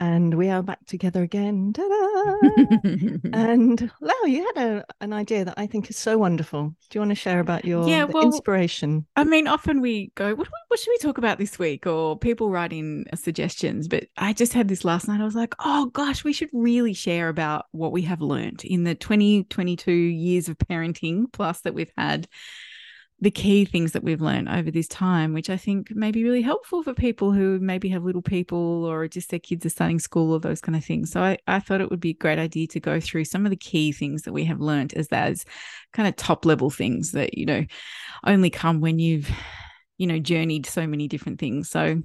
And we are back together again. And Lael, you had an idea that I think is so wonderful. Do you want to share about your inspiration? I mean, often we go, what should we talk about this week? Or people write in suggestions. But I just had this last night. I was like, oh gosh, we should really share about what we have learnt in the 22 years of parenting plus that we've had. The key things that we've learned over this time, which I think may be really helpful for people who maybe have little people or just their kids are starting school or those kind of things. So I thought it would be a great idea to go through some of the key things that we have learned as kind of top level things that, you know, only come when you've, you know, journeyed so many different things. So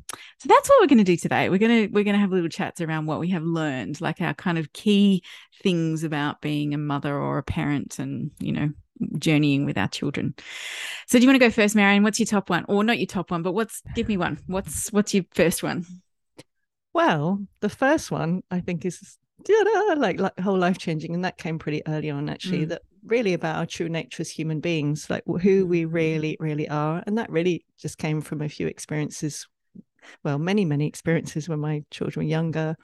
that's what we're going to do today. We're going to have little chats around what we have learned, like our kind of key things about being a mother or a parent and, you know, journeying with our children. So do you want to go first, Marion? What's your top one? Or not your top one, but give me one. What's your first one? Well, the first one I think is like whole life changing. And that came pretty early on, actually, that really about our true nature as human beings, like who we really, really are. And that really just came from a few experiences. Well, many, many experiences when my children were younger,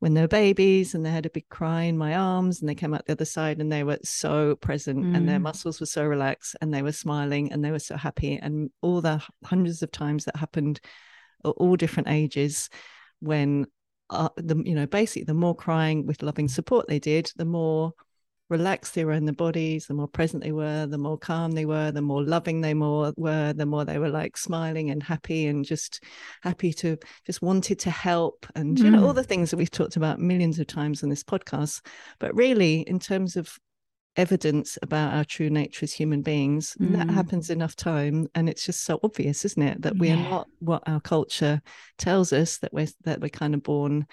when they were babies and they had a big cry in my arms and they came out the other side and they were so present and their muscles were so relaxed and they were smiling and they were so happy. And all the hundreds of times that happened at all different ages when, basically the more crying with loving support they did, the more relaxed they were in their bodies, the more present they were, the more calm they were, the more loving they were, the more they were like smiling and happy and just happy to just wanted to help and, you know, all the things that we've talked about millions of times on this podcast. But really, in terms of evidence about our true nature as human beings, that happens enough time. And it's just so obvious, isn't it, that we are not what our culture tells us, that we're kind of born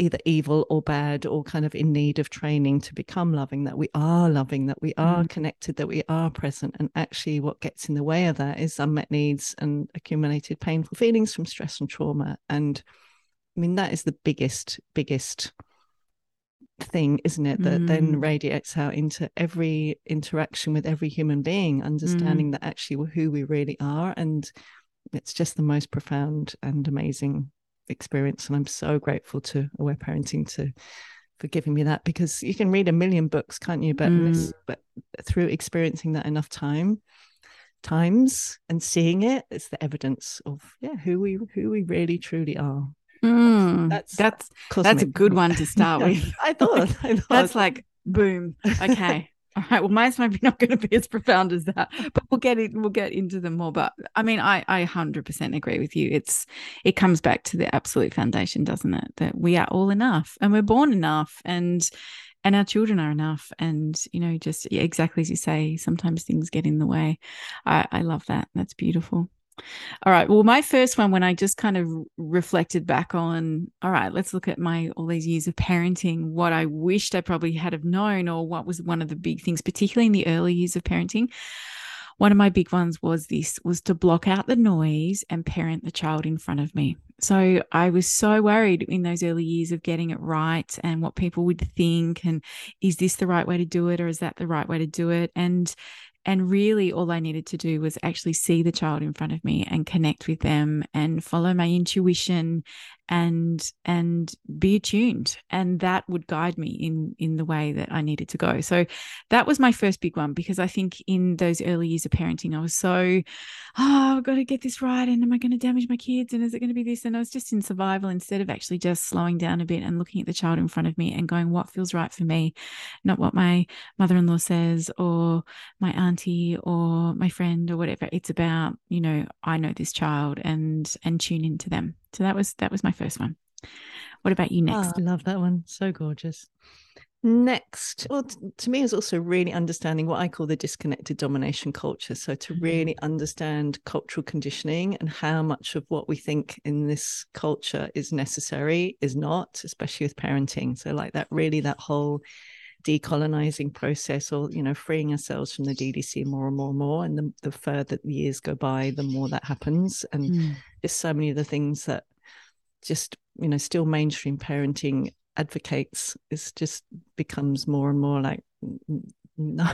either evil or bad or kind of in need of training to become loving, that we are connected, that we are present. And actually what gets in the way of that is unmet needs and accumulated painful feelings from stress and trauma. And I mean, that is the biggest thing, isn't it? That then radiates out into every interaction with every human being, understanding that actually who we really are. And it's just the most profound and amazing experience, and I'm so grateful to Aware Parenting for giving me that, because you can read a million books, can't you, but through experiencing that enough times and seeing it's the evidence of who we really truly are. That's a good one to start with. I thought that's like boom, okay. All right, well, mine's maybe not going to be as profound as that, but we'll get into them more. But I mean, I 100% agree with you. It comes back to the absolute foundation, doesn't it? That we are all enough and we're born enough and our children are enough. And, you know, just exactly as you say, sometimes things get in the way. I love that. That's beautiful. All right. Well, my first one, when I just kind of reflected back on, all right, let's look at all these years of parenting, what I wished I probably had have known, or what was one of the big things, particularly in the early years of parenting. One of my big ones was to block out the noise and parent the child in front of me. So I was so worried in those early years of getting it right and what people would think, and is this the right way to do it, or is that the right way to do it? And really all I needed to do was actually see the child in front of me and connect with them and follow my intuition and be attuned. And that would guide me in the way that I needed to go. So that was my first big one, because I think in those early years of parenting, I was so, I've got to get this right. And am I going to damage my kids? And is it going to be this? And I was just in survival instead of actually just slowing down a bit and looking at the child in front of me and going, what feels right for me? Not what my mother-in-law says or my aunt or my friend or whatever. It's about, you know, I know this child and tune into them. So that was my first one. What about you next? Oh, I love that one. So gorgeous. Next, well, to me is also really understanding what I call the disconnected domination culture. So to really understand cultural conditioning and how much of what we think in this culture is necessary is not, especially with parenting. So like that, really that whole decolonizing process, or, you know, freeing ourselves from the DDC more and more and more. And the further the years go by, the more that happens. And there's so many of the things that just, you know, still mainstream parenting advocates, it's just becomes more and more like, no,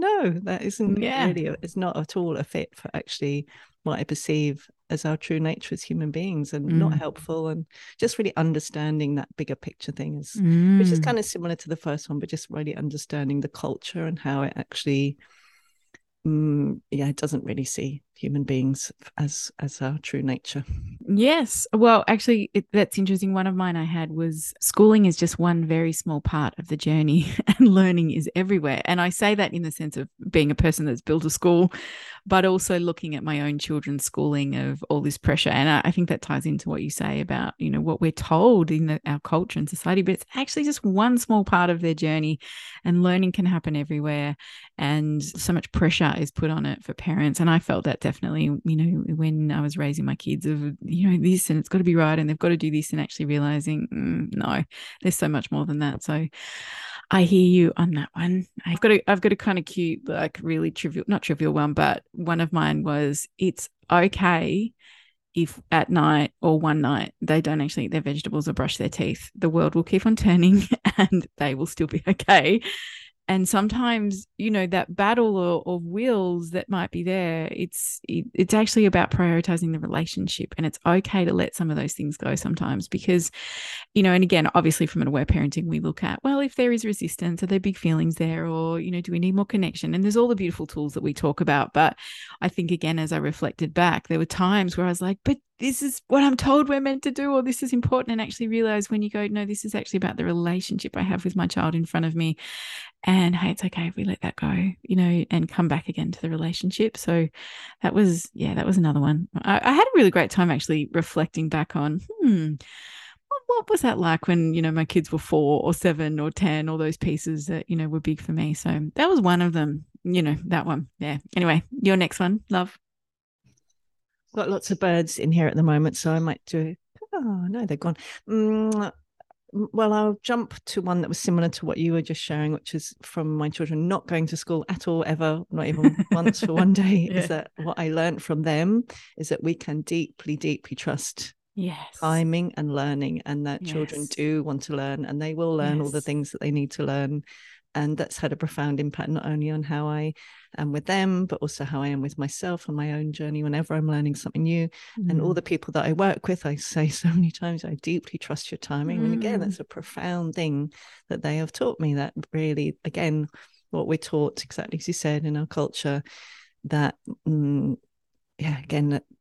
that isn't really, it's not at all a fit for actually what I perceive as our true nature as human beings, and not helpful. And just really understanding that bigger picture thing is, which is kind of similar to the first one, but just really understanding the culture and how it actually, it doesn't really see human beings as our true nature. Yes. Well, actually, that's interesting. One of mine I had was schooling is just one very small part of the journey, and learning is everywhere. And I say that in the sense of being a person that's built a school, but also looking at my own children's schooling of all this pressure. And I think that ties into what you say about, you know, what we're told in our culture and society, but it's actually just one small part of their journey, and learning can happen everywhere. And so much pressure is put on it for parents. And I felt that definitely, you know, when I was raising my kids of, you know, this and it's got to be right and they've got to do this, and actually realizing, no, there's so much more than that. So I hear you on that one. I've got a kind of cute, like really trivial, not trivial one, but one of mine was, it's okay if at night or one night they don't actually eat their vegetables or brush their teeth. The world will keep on turning and they will still be okay. And sometimes, you know, that battle of wills that might be there, it's actually about prioritizing the relationship, and it's okay to let some of those things go sometimes, because, you know, and again, obviously from an aware parenting, we look at, well, if there is resistance, are there big feelings there, or, you know, do we need more connection? And there's all the beautiful tools that we talk about. But I think, again, as I reflected back, there were times where I was like, but this is what I'm told we're meant to do, or this is important. And actually realize when you go, no, this is actually about the relationship I have with my child in front of me. And hey, it's okay if we let that go, you know, and come back again to the relationship. So that was, that was another one. I had a really great time actually reflecting back on, what was that like when, you know, my kids were 4 or 7 or 10, all those pieces that, you know, were big for me. So that was one of them, you know, that one. Yeah. Anyway, your next one, love. Got lots of birds in here at the moment, so I might do, oh no, they're gone. Well, I'll jump to one that was similar to what you were just sharing, which is from my children not going to school at all, ever, not even once for one day. Is that what I learned from them is that we can deeply, deeply trust timing and learning, and that children do want to learn, and they will learn all the things that they need to learn. And that's had a profound impact, not only on how I am with them, but also how I am with myself on my own journey whenever I'm learning something new. And all the people that I work with, I say so many times, I deeply trust your timing. And again, that's a profound thing that they have taught me, that really, again, what we're taught, exactly as you said, in our culture, that, again,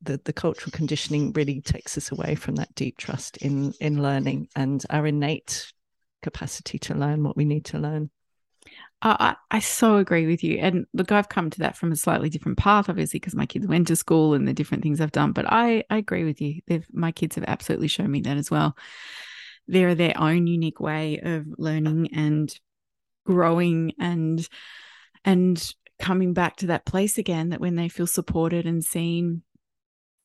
the cultural conditioning really takes us away from that deep trust in learning and our innate capacity to learn what we need to learn. I so agree with you. And look, I've come to that from a slightly different path, obviously, because my kids went to school and the different things I've done. But I agree with you. My kids have absolutely shown me that as well. They're their own unique way of learning and growing and coming back to that place again, that when they feel supported and seen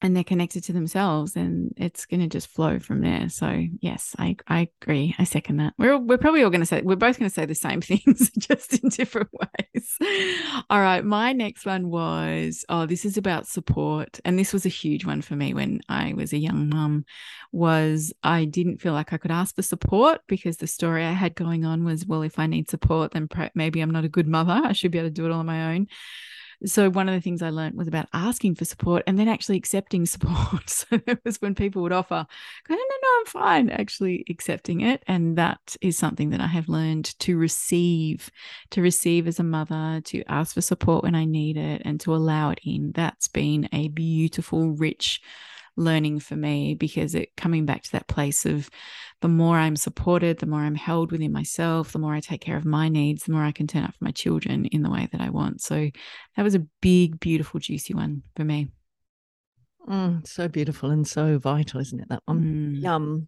and they're connected to themselves, and it's going to just flow from there. So yes, I agree. I second that. We're probably all going to say, we're both going to say the same things, just in different ways. All right. My next one was, this is about support. And this was a huge one for me when I was a young mum, was I didn't feel like I could ask for support, because the story I had going on was, well, if I need support, then maybe I'm not a good mother. I should be able to do it all on my own. So one of the things I learned was about asking for support and then actually accepting support. So it was when people would offer, go, no, I'm fine, actually accepting it. And that is something that I have learned to receive as a mother, to ask for support when I need it and to allow it in. That's been a beautiful, rich learning for me, because it coming back to that place of the more I'm supported, the more I'm held within myself, the more I take care of my needs, the more I can turn up for my children in the way that I want. So that was a big, beautiful, juicy one for me. So beautiful and so vital, isn't it, that one? Yum.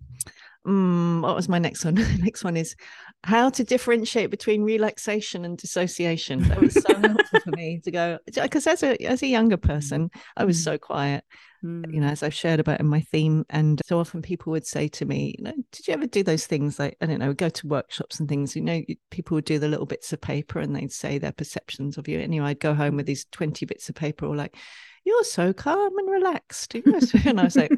What was my next one? The next one is how to differentiate between relaxation and dissociation. That was so helpful for me to go, because as a younger person, I was so quiet, you know, as I've shared about in my theme. And so often people would say to me, you know, did you ever do those things like, I don't know, go to workshops and things, you know, people would do the little bits of paper and they'd say their perceptions of you. Anyway, I'd go home with these 20 bits of paper all like, you're so calm and relaxed. And I was like,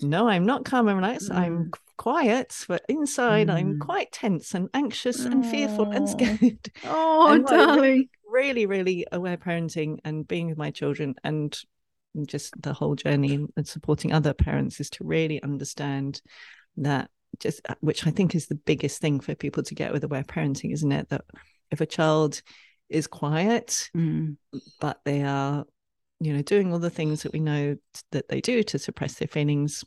no, I'm not calm and relaxed. I'm quiet, but inside I'm quite tense and anxious and fearful and scared. Oh, and darling. Really, really aware parenting and being with my children and just the whole journey and supporting other parents is to really understand that, just which I think is the biggest thing for people to get with aware parenting, isn't it? That if a child is quiet, but they are, you know, doing all the things that we know that they do to suppress their feelings,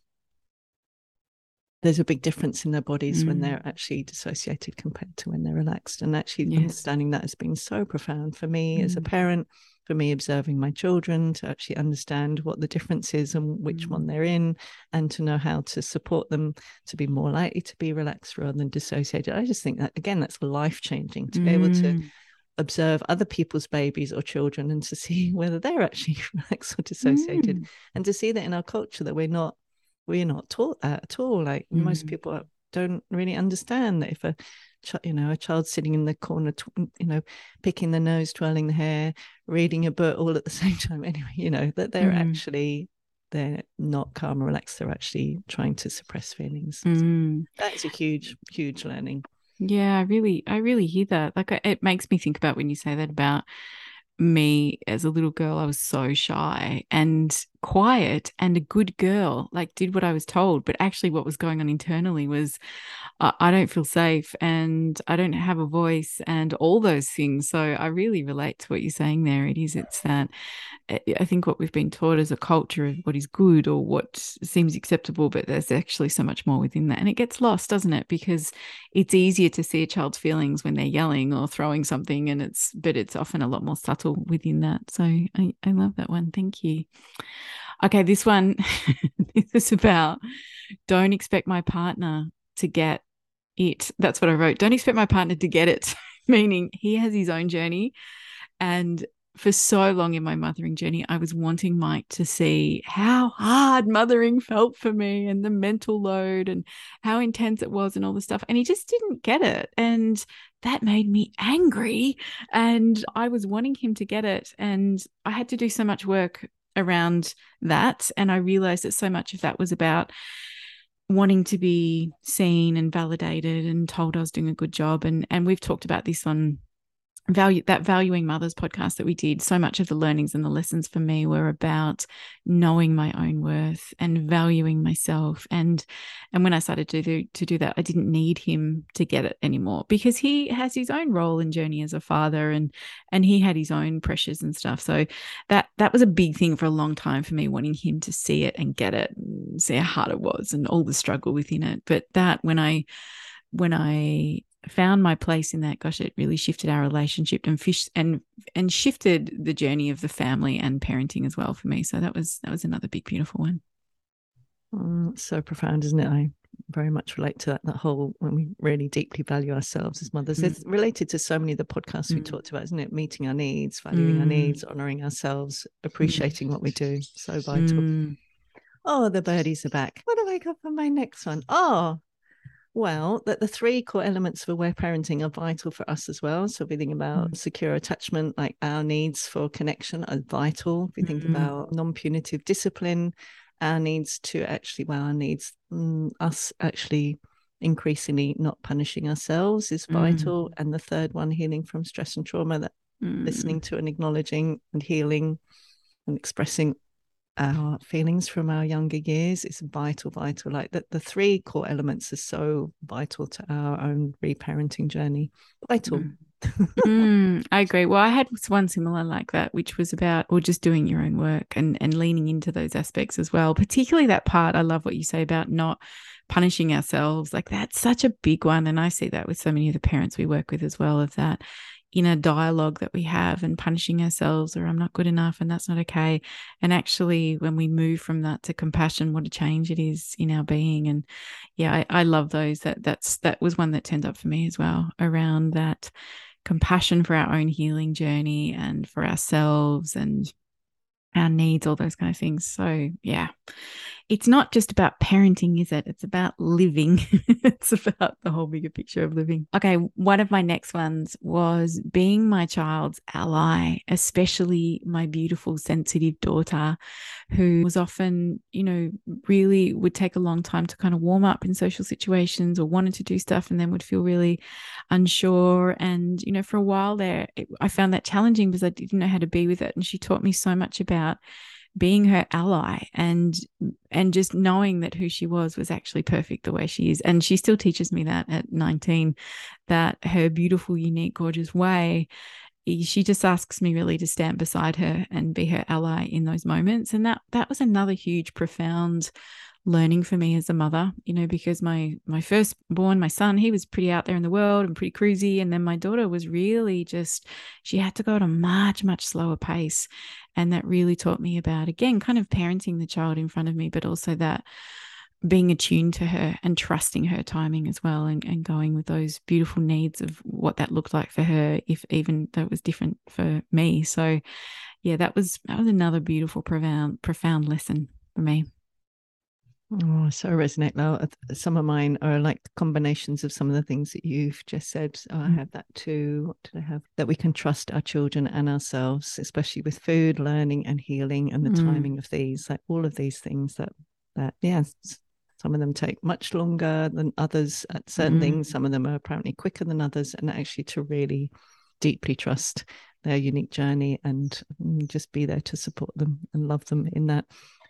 there's a big difference in their bodies when they're actually dissociated compared to when they're relaxed. And actually understanding that has been so profound for me as a parent, for me observing my children, to actually understand what the difference is and which one they're in, and to know how to support them to be more likely to be relaxed rather than dissociated. I just think that, again, that's life-changing to be able to observe other people's babies or children and to see whether they're actually relaxed or dissociated, and to see that in our culture that we're not taught that at all. Like most people don't really understand that if a child sitting in the corner, you know, picking the nose, twirling the hair, reading a book all at the same time, anyway, you know, that they're actually, they're not calm or relaxed, they're actually trying to suppress feelings. So that's a huge learning. Yeah, I really hear that. Like, it makes me think about when you say that about me as a little girl. I was so shy and quiet and a good girl, like did what I was told. But actually what was going on internally was I don't feel safe and I don't have a voice and all those things. So I really relate to what you're saying there. It's that I think what we've been taught as a culture of what is good or what seems acceptable, but there's actually so much more within that. And it gets lost, doesn't it? Because it's easier to see a child's feelings when they're yelling or throwing something, but it's often a lot more subtle within that. So I love that one. Thank you. Okay, this one, this is about don't expect my partner to get it. That's what I wrote. Don't expect my partner to get it, meaning he has his own journey. And for so long in my mothering journey, I was wanting Mike to see how hard mothering felt for me and the mental load and how intense it was and all this stuff. And he just didn't get it. And that made me angry. And I was wanting him to get it. And I had to do so much work around that. And I realized that so much of that was about wanting to be seen and validated and told I was doing a good job. And we've talked about this on Valuing Mothers podcast that we did. So much of the learnings and the lessons for me were about knowing my own worth and valuing myself. And when I started to do that, I didn't need him to get it anymore because he has his own role and journey as a father, and he had his own pressures and stuff. So that was a big thing for a long time for me, wanting him to see it and get it and see how hard it was and all the struggle within it. But that when I found my place in that, gosh, it really shifted our relationship and shifted the journey of the family and parenting as well for me. So that was another big, beautiful one. So profound, isn't it? I very much relate to that whole, when we really deeply value ourselves as mothers. It's related to so many of the podcasts we talked about, isn't it? Meeting our needs, valuing our needs, honouring ourselves, appreciating what we do. So vital. Oh, the birdies are back. What do I got for my next one? Oh, well, that the three core elements of aware parenting are vital for us as well. So if we think about secure attachment, like our needs for connection are vital. If we think about non-punitive discipline, us actually increasingly not punishing ourselves is vital. And the third one, healing from stress and trauma, that listening to and acknowledging and healing and expressing our feelings from our younger years is vital, like that. The three core elements are so vital to our own reparenting journey. Vital. I agree. Well, I had one similar like that, which was about just doing your own work and leaning into those aspects as well, particularly that part. I love what you say about not punishing ourselves. Like, that's such a big one. And I see that with so many of the parents we work with as well, of that inner dialogue that we have and punishing ourselves, or I'm not good enough and that's not okay. And actually when we move from that to compassion, what a change it is in our being. And yeah, I love those. That was one that turned up for me as well, around that compassion for our own healing journey and for ourselves and our needs, all those kind of things. So yeah, it's not just about parenting, is it? It's about living. It's about the whole bigger picture of living. Okay, one of my next ones was being my child's ally, especially my beautiful, sensitive daughter, who was often, really would take a long time to kind of warm up in social situations, or wanted to do stuff and then would feel really unsure. And, for a while there, I found that challenging because I didn't know how to be with it. And she taught me so much about being her ally and just knowing that who she was actually perfect the way she is. And she still teaches me that at 19, that her beautiful, unique, gorgeous way, she just asks me really to stand beside her and be her ally in those moments. And that was another huge, profound learning for me as a mother, because my firstborn, my son, he was pretty out there in the world and pretty cruisy. And then my daughter was really she had to go at a much, much slower pace. And that really taught me about, again, kind of parenting the child in front of me, but also that being attuned to her and trusting her timing as well, and going with those beautiful needs of what that looked like for her, if even though it was different for me. So yeah, that was another beautiful, profound lesson for me. Oh, so I resonate now. Some of mine are like combinations of some of the things that you've just said. Oh, I have that too. What did I have? That we can trust our children and ourselves, especially with food, learning and healing, and the timing of these, like all of these things that some of them take much longer than others at certain things. Some of them are apparently quicker than others, and actually to really deeply trust their unique journey and just be there to support them and love them in that.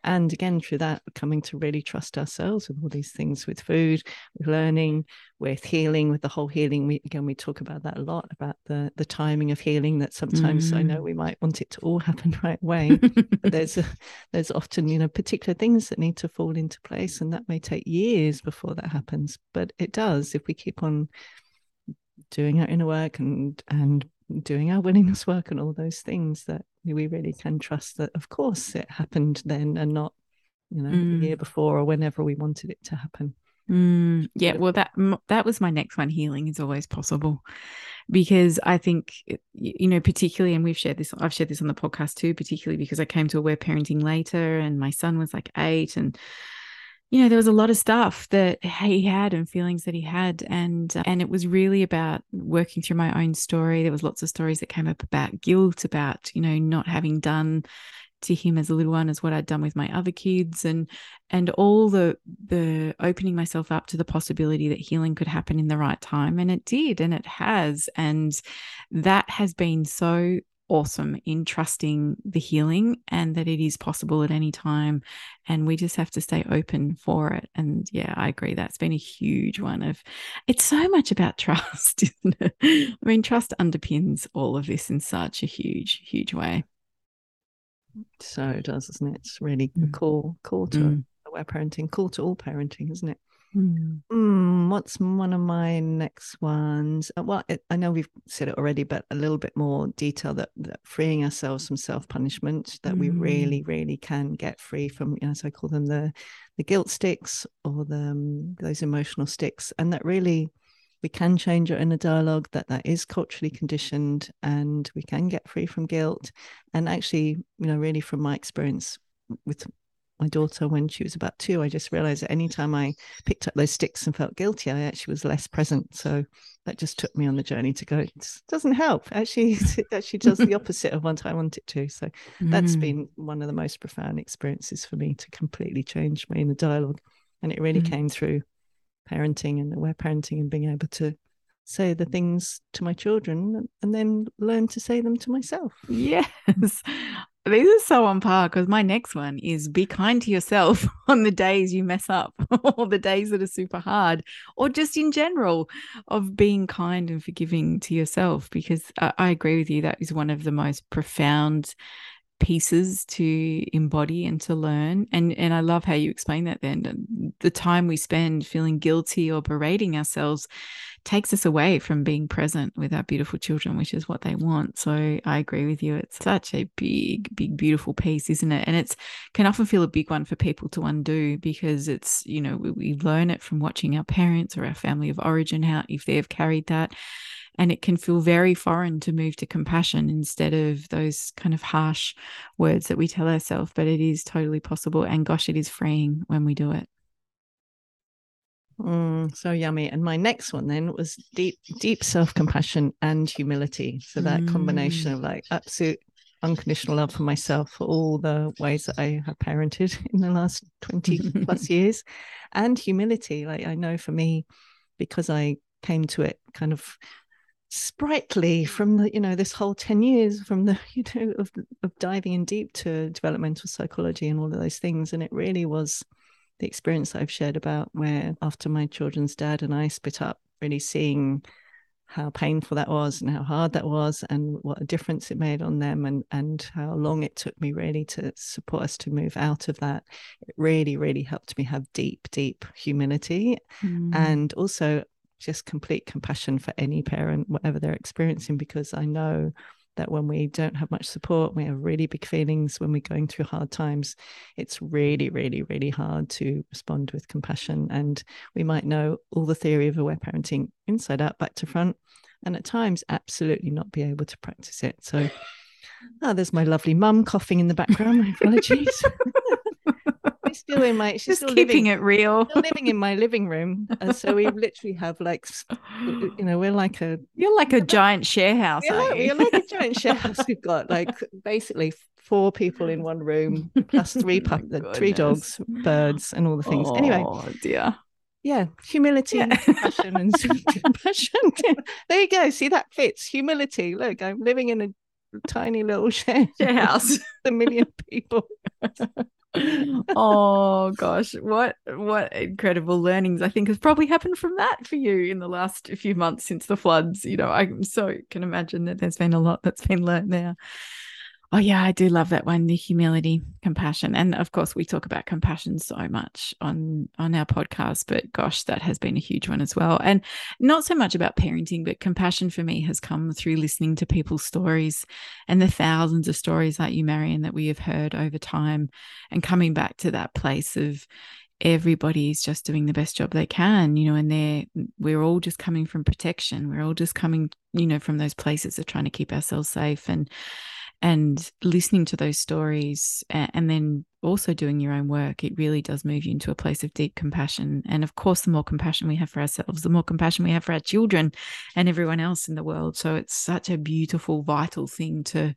And again, through that, coming to really trust ourselves with all these things, with food, with learning, with healing, with the whole healing. We talk about that a lot, about the timing of healing, that sometimes I know we might want it to all happen right away, but there's often, particular things that need to fall into place, and that may take years before that happens. But it does, if we keep on doing our inner work and doing our willingness work and all those things, that we really can trust that, of course, it happened then and not, the year before or whenever we wanted it to happen. Yeah, well, that was my next one. Healing is always possible, because I think, particularly, and I've shared this on the podcast too, particularly because I came to Aware Parenting later and my son was like 8, and there was a lot of stuff that he had and feelings that he had. And it was really about working through my own story. There was lots of stories that came up about guilt, about, not having done to him as a little one as what I'd done with my other kids, and all the opening myself up to the possibility that healing could happen in the right time. And it did, and it has. And that has been so awesome in trusting the healing, and that it is possible at any time, and we just have to stay open for it. And yeah, I agree, that's been a huge one. Of it's so much about trust, isn't it? I mean, trust underpins all of this in such a huge way. So it does, isn't it? It's really a call to Aware Parenting, call to all parenting, isn't it? What's one of my next ones? Well, I know we've said it already, but a little bit more detail, that freeing ourselves from self-punishment, that we really, really can get free from, as I call them, the guilt sticks, or those emotional sticks, and that really we can change our inner dialogue, that is culturally conditioned, and we can get free from guilt. And actually, really from my experience with my daughter, when she was about 2, I just realized that anytime I picked up those sticks and felt guilty, I actually was less present. So that just took me on the journey to go, it doesn't help. Actually, it actually does the opposite of what I want it to. So that's been one of the most profound experiences for me, to completely change my inner dialogue. And it really came through parenting and Aware Parenting, and being able to say the things to my children and then learn to say them to myself. Yes. These are so on par, because my next one is be kind to yourself on the days you mess up, or the days that are super hard, or just in general, of being kind and forgiving to yourself, because I agree with you, that is one of the most profound pieces to embody and to learn. And I love how you explain that then. The time we spend feeling guilty or berating ourselves takes us away from being present with our beautiful children, which is what they want. So I agree with you. It's such a big, beautiful piece, isn't it? And it can often feel a big one for people to undo, because it's, you know, we learn it from watching our parents or our family of origin, how if they have carried that. And it can feel very foreign to move to compassion instead of those kind of harsh words that we tell ourselves, but it is totally possible. And gosh, it is freeing when we do it. So yummy. And my next one then was deep self-compassion and humility. So that combination of like absolute unconditional love for myself for all the ways that I have parented in the last 20 plus years, and humility. Like I know for me, because I came to it kind of sprightly from the, you know, this whole 10 years from the, you know, of diving in deep to developmental psychology and all of those things. And it really was the experience that I've shared about, where after my children's dad and I split up, really seeing how painful that was and how hard that was and what a difference it made on them, and how long it took me really to support us to move out of that. It really, really helped me have deep humility and also just complete compassion for any parent, whatever they're experiencing, because I know that when we don't have much support, we have really big feelings. When we're going through hard times, it's really hard to respond with compassion. And we might know all the theory of aware parenting inside out, back to front, and at times absolutely not be able to practice it. So there's my lovely mum coughing in the background, my apologies. Still in my, she's just still keeping living, it real. Still living in my living room, and so we literally have like, you know, we're like a, you're like a giant share house. You're like a giant share house. We've got like basically 4 people in one room, plus 3 three dogs, birds, and all the things. Anyway, oh dear. Yeah, humility, and compassion, and compassion. There you go. See, that fits. Humility. Look, I'm living in a tiny little share house with 1 million people. Oh gosh, what incredible learnings I think has probably happened from that for you in the last few months since the floods. You know, I so can imagine that there's been a lot that's been learned there. Oh yeah, I do love that one, the humility, compassion. And of course we talk about compassion so much on our podcast, but gosh, that has been a huge one as well. And not so much about parenting, but compassion for me has come through listening to people's stories and the thousands of stories like you, Marion, that we have heard over time, and coming back to that place of everybody's just doing the best job they can, you know, and we're all just coming from protection. We're all just coming, you know, from those places of trying to keep ourselves safe, and listening to those stories, and then also doing your own work, it really does move you into a place of deep compassion. And of course, the more compassion we have for ourselves, the more compassion we have for our children and everyone else in the world. So it's such a beautiful, vital thing to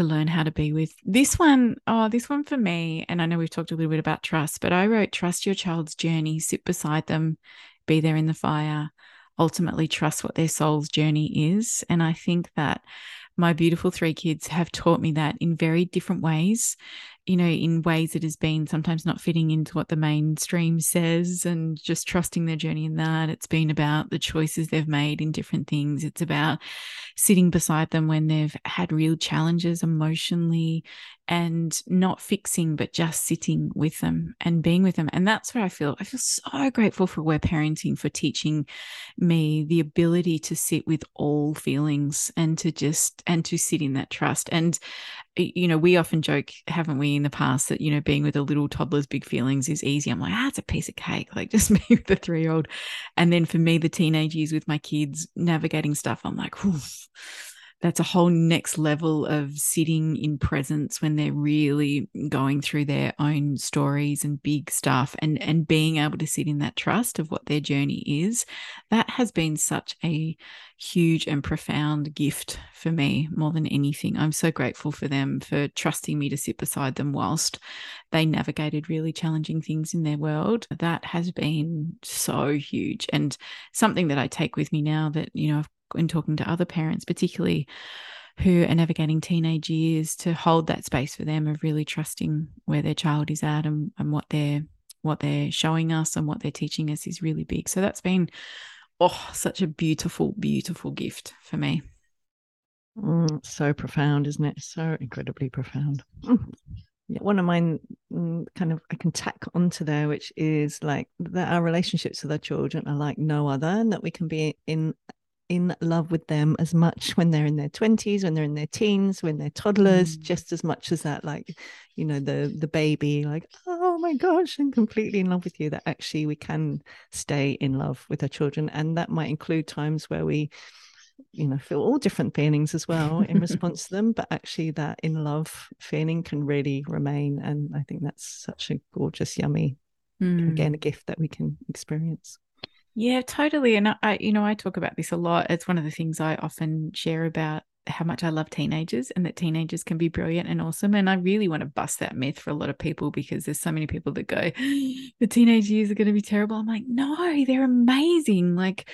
learn how to be with. This one for me, and I know we've talked a little bit about trust, but I wrote, trust your child's journey, sit beside them, be there in the fire, ultimately trust what their soul's journey is. And I think that my beautiful 3 kids have taught me that in very different ways, you know, in ways that has been sometimes not fitting into what the mainstream says, and just trusting their journey in that. It's been about the choices they've made in different things. It's about sitting beside them when they've had real challenges emotionally, and not fixing, but just sitting with them and being with them. And that's where I feel so grateful for Aware Parenting, for teaching me the ability to sit with all feelings and to sit in that trust. And, you know, we often joke, haven't we, in the past that, you know, being with a little toddler's big feelings is easy. I'm like, it's a piece of cake, like just me with the 3-year-old. And then for me, the teenage years with my kids navigating stuff, I'm like, oof. That's a whole next level of sitting in presence when they're really going through their own stories and big stuff, and being able to sit in that trust of what their journey is. That has been such a huge and profound gift for me, more than anything. I'm so grateful for them for trusting me to sit beside them whilst they navigated really challenging things in their world. That has been so huge, and something that I take with me now that, you know, I've in talking to other parents, particularly who are navigating teenage years, to hold that space for them of really trusting where their child is at, and what they're showing us and what they're teaching us is really big. So that's been such a beautiful gift for me. So profound, isn't it? So incredibly profound. One of mine kind of I can tack onto there, which is like that our relationships with our children are like no other, and that we can be in love with them as much when they're in their 20s, when they're in their teens, when they're toddlers, just as much as that, like, you know, the baby, like, oh my gosh, I'm completely in love with you. That actually we can stay in love with our children, and that might include times where we, you know, feel all different feelings as well in response to them, but actually that in love feeling can really remain. And I think that's such a gorgeous, yummy, again, a gift that we can experience. Yeah, totally. And I talk about this a lot. It's one of the things I often share about how much I love teenagers, and that teenagers can be brilliant and awesome. And I really want to bust that myth for a lot of people, because there's so many people that go, the teenage years are going to be terrible. I'm like, no, they're amazing. Like,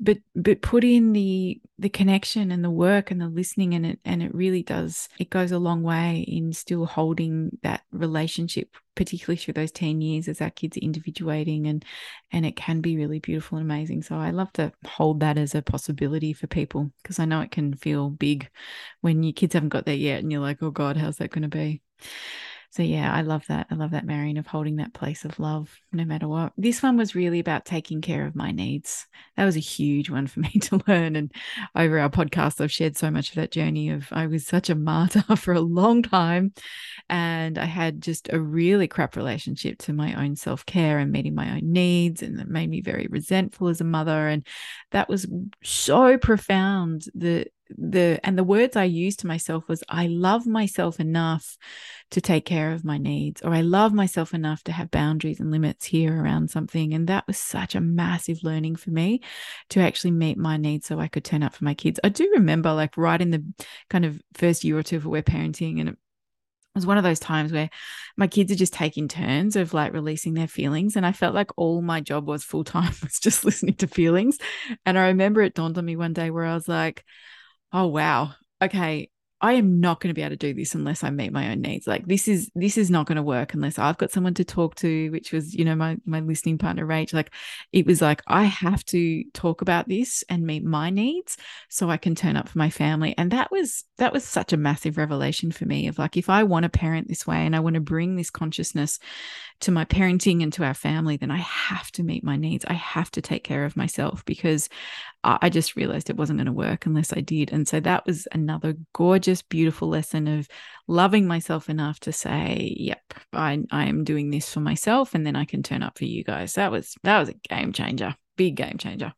but put in the connection and the work and the listening, and it really does, it goes a long way in still holding that relationship, particularly through those teen years as our kids are individuating, and it can be really beautiful and amazing. So I love to hold that as a possibility for people, because I know it can feel big when your kids haven't got there yet, and you're like, oh God, how's that going to be? So yeah, I love that. I love that, Marion, of holding that place of love no matter what. This one was really about taking care of my needs. That was a huge one for me to learn. And over our podcast, I've shared so much of that journey of I was such a martyr for a long time, and I had just a really crap relationship to my own self-care and meeting my own needs. And that made me very resentful as a mother. And that was so profound, the words I used to myself was, I love myself enough to take care of my needs, or I love myself enough to have boundaries and limits here around something. And that was such a massive learning for me, to actually meet my needs so I could turn up for my kids. I do remember, like, right in the kind of first year or two of Aware Parenting, and it was one of those times where my kids are just taking turns of like releasing their feelings. And I felt like all my job was full time was just listening to feelings. And I remember it dawned on me one day where I was like, oh, wow. Okay. I am not going to be able to do this unless I meet my own needs. Like, this is not going to work unless I've got someone to talk to, which was, you know, my listening partner, Rach. Like, it was like, I have to talk about this and meet my needs so I can turn up for my family. And that was such a massive revelation for me of like, if I want to parent this way and I want to bring this consciousness to my parenting and to our family, then I have to meet my needs. I have to take care of myself, because I just realized it wasn't going to work unless I did. And so that was another gorgeous, beautiful lesson of loving myself enough to say, yep, I am doing this for myself, and then I can turn up for you guys. That was a game changer, big game changer.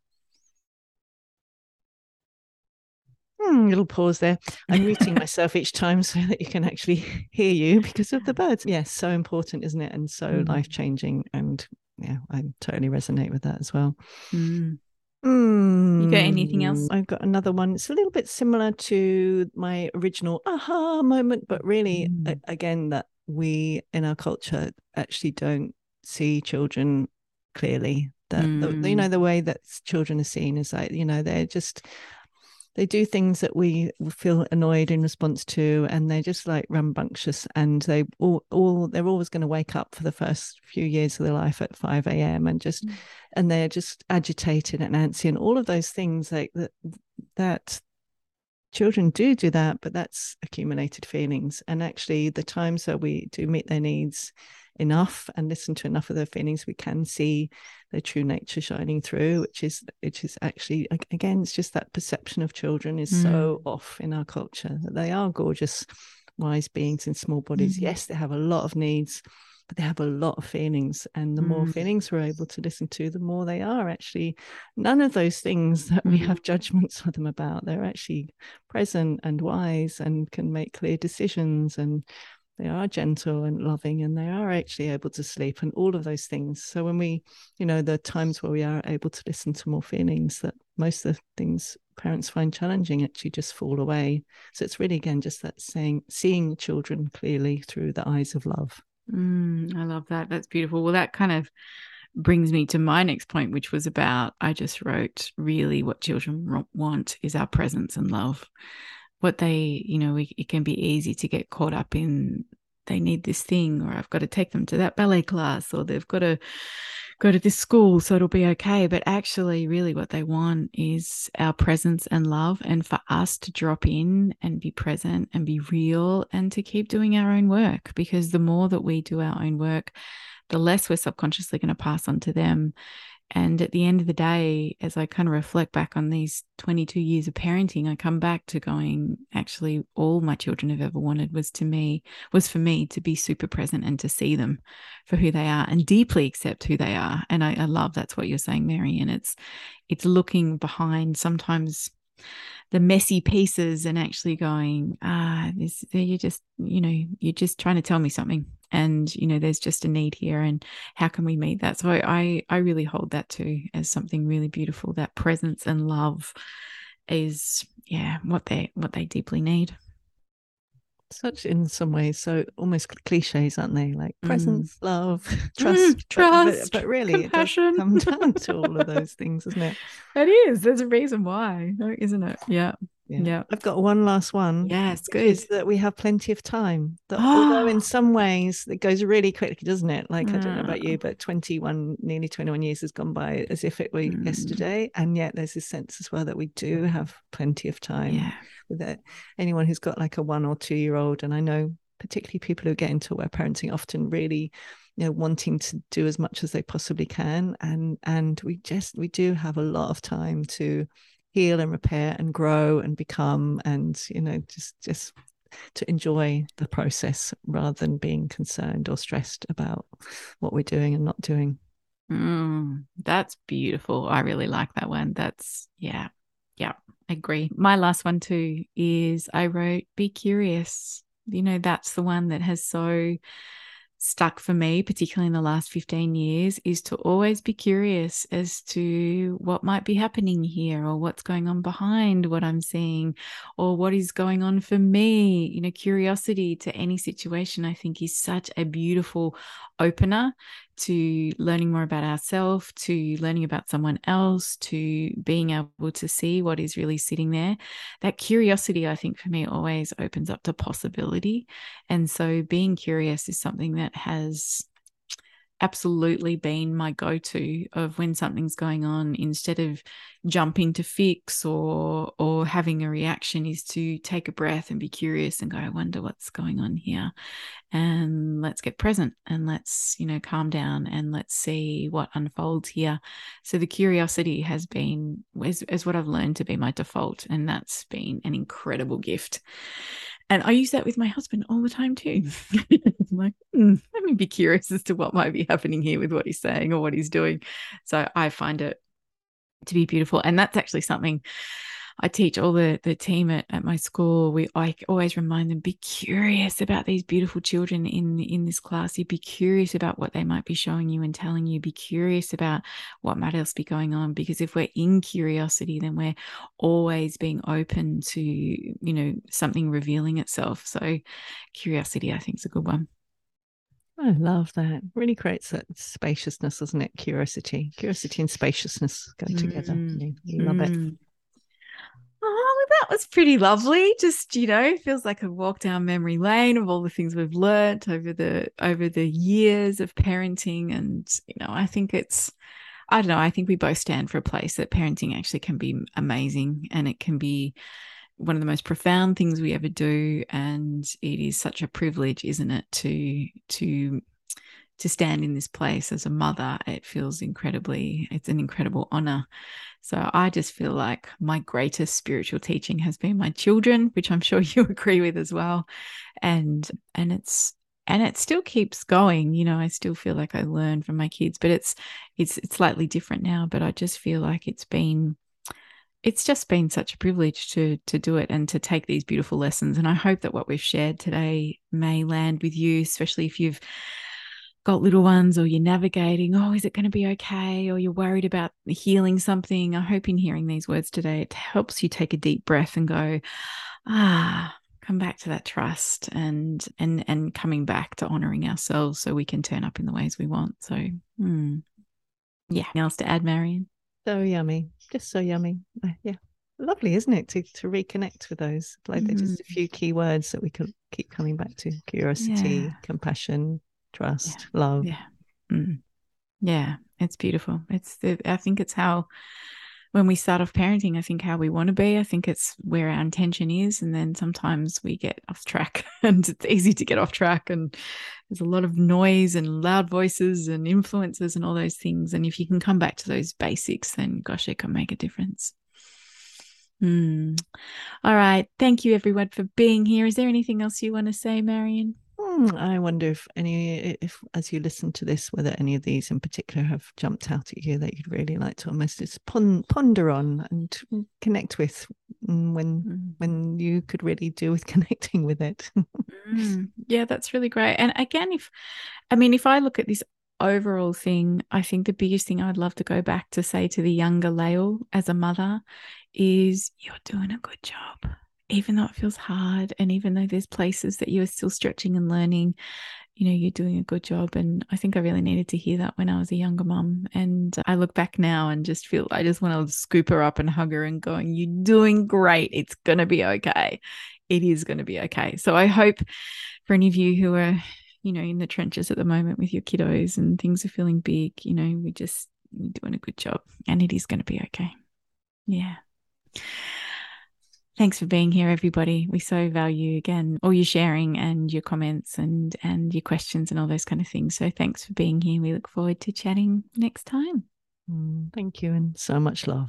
Little pause there. I'm muting myself each time so that you can actually hear you because of the birds. Yes, yeah, so important, isn't it? And so life-changing. And yeah, I totally resonate with that as well. You got anything else? I've got another one. It's a little bit similar to my original aha moment, but really, again, that we in our culture actually don't see children clearly. That the, you know, the way that children are seen is like, you know, they're just... they do things that we feel annoyed in response to, and they're just like rambunctious, and they they're always going to wake up for the first few years of their life at 5 a.m. and just and they're just agitated and antsy and all of those things, like that children do that, but that's accumulated feelings. And actually the times that we do meet their needs enough and listen to enough of their feelings, we can see their true nature shining through, which is actually, again, it's just that perception of children is so off in our culture. They are gorgeous, wise beings in small bodies. Yes, they have a lot of needs, but they have a lot of feelings, and the more feelings we're able to listen to, the more they are actually none of those things that we have judgments for them about. They're actually present and wise and can make clear decisions, and they are gentle and loving, and they are actually able to sleep and all of those things. So when we, you know, the times where we are able to listen to more feelings, that most of the things parents find challenging actually just fall away. So it's really, again, just that saying, seeing children clearly through the eyes of love. I love that. That's beautiful. Well, that kind of brings me to my next point, which was about, I just wrote, really what children want is our presence and love. What they, you know, it can be easy to get caught up in, they need this thing, or I've got to take them to that ballet class, or they've got to go to this school, so it'll be okay. But actually, really what they want is our presence and love, and for us to drop in and be present and be real and to keep doing our own work, because the more that we do our own work, the less we're subconsciously going to pass on to them. And at the end of the day, as I kind of reflect back on these 22 years of parenting, I come back to going, actually, all my children have ever wanted was for me to be super present and to see them for who they are and deeply accept who they are. And I love that's what you're saying, Mary. And it's looking behind sometimes the messy pieces and actually going, you're just trying to tell me something. And, there's just a need here, and how can we meet that? So I really hold that too as something really beautiful. That presence and love is, what they deeply need. Such, in some ways, so almost cliches, aren't they? Like presence, love, trust, but really compassion. It does come down to all of those things, isn't it? It is. There's a reason why, isn't it? Yeah. Yeah. I've got one last one. Yeah, it's good. Is that we have plenty of time. That although in some ways it goes really quickly, doesn't it? Like, I don't know about you, but nearly 21 years has gone by as if it were yesterday. And yet there's this sense as well that we do have plenty of time. Yeah. With it. Anyone who's got like a 1 or 2 year old, and I know particularly people who get into aware parenting often really, wanting to do as much as they possibly can. And we do have a lot of time to heal and repair and grow and become, and just to enjoy the process rather than being concerned or stressed about what we're doing and not doing. That's beautiful. I really like that one. That's I agree. My last one too is, I wrote, be curious. That's the one that has so stuck for me, particularly in the last 15 years, is to always be curious as to what might be happening here, or what's going on behind what I'm seeing, or what is going on for me. Curiosity to any situation, I think, is such a beautiful opener to learning more about ourselves, to learning about someone else, to being able to see what is really sitting there. That curiosity, I think, for me, always opens up to possibility. And so being curious is something that has absolutely been my go-to of when something's going on, instead of jumping to fix or having a reaction, is to take a breath and be curious and go, I wonder what's going on here, and let's get present, and let's calm down, and let's see what unfolds here. So the curiosity has been is what I've learned to be my default, and that's been an incredible gift. And I use that with my husband all the time too. I'm like, let me be curious as to what might be happening here with what he's saying or what he's doing. So I find it to be beautiful. And that's actually something I teach all the team at my school. I always remind them, be curious about these beautiful children in this class. You be curious about what they might be showing you and telling you. Be curious about what might else be going on, because if we're in curiosity, then we're always being open to, something revealing itself. So curiosity, I think, is a good one. I love that. Really creates that spaciousness, doesn't it? Curiosity and spaciousness go together. You love it. Oh, that was pretty lovely. Just, feels like a walk down memory lane of all the things we've learnt over the years of parenting. And, I think I think we both stand for a place that parenting actually can be amazing, and it can be one of the most profound things we ever do. And it is such a privilege, isn't it, to stand in this place as a mother. It's an incredible honor. So I just feel like my greatest spiritual teaching has been my children, which I'm sure you agree with as well. And it still keeps going. I still feel like I learn from my kids, but it's slightly different now, but I just feel like it's just been such a privilege to do it and to take these beautiful lessons. And I hope that what we've shared today may land with you, especially if you've got little ones, or you're navigating, is it going to be okay, or you're worried about healing something. I hope in hearing these words today, it helps you take a deep breath and go, come back to that trust and coming back to honoring ourselves so we can turn up in the ways we want. So, anything else to add, Marion? So yummy. Just so yummy. Lovely, isn't it, to reconnect with those. Like, they're just a few key words that we could keep coming back to. Curiosity, compassion, trust, love. It's beautiful. I think it's how, when we start off parenting, I think how we want to be, I think it's where our intention is. And then sometimes we get off track, and it's easy to get off track. And there's a lot of noise and loud voices and influences and all those things. And if you can come back to those basics, then gosh, it can make a difference. All right. Thank you everyone for being here. Is there anything else you want to say, Marion? I wonder if as you listen to this, whether any of these in particular have jumped out at you that you'd really like to almost just ponder on and connect with when you could really do with connecting with it. Yeah, that's really great. And again, if I look at this overall thing, I think the biggest thing I'd love to go back to say to the younger Lael as a mother is, you're doing a good job. Even though it feels hard, and even though there's places that you are still stretching and learning, you know, you're doing a good job. And I think I really needed to hear that when I was a younger mum. And I look back now and just feel, I just want to scoop her up and hug her and going, you're doing great. It's going to be okay. It is going to be okay. So I hope for any of you who are, you know, in the trenches at the moment with your kiddos and things are feeling big, you know, you're doing a good job and it is going to be okay. Yeah. Thanks for being here, everybody. We so value, again, all your sharing and your comments and your questions and all those kind of things. So thanks for being here. We look forward to chatting next time. Thank you, and so much love.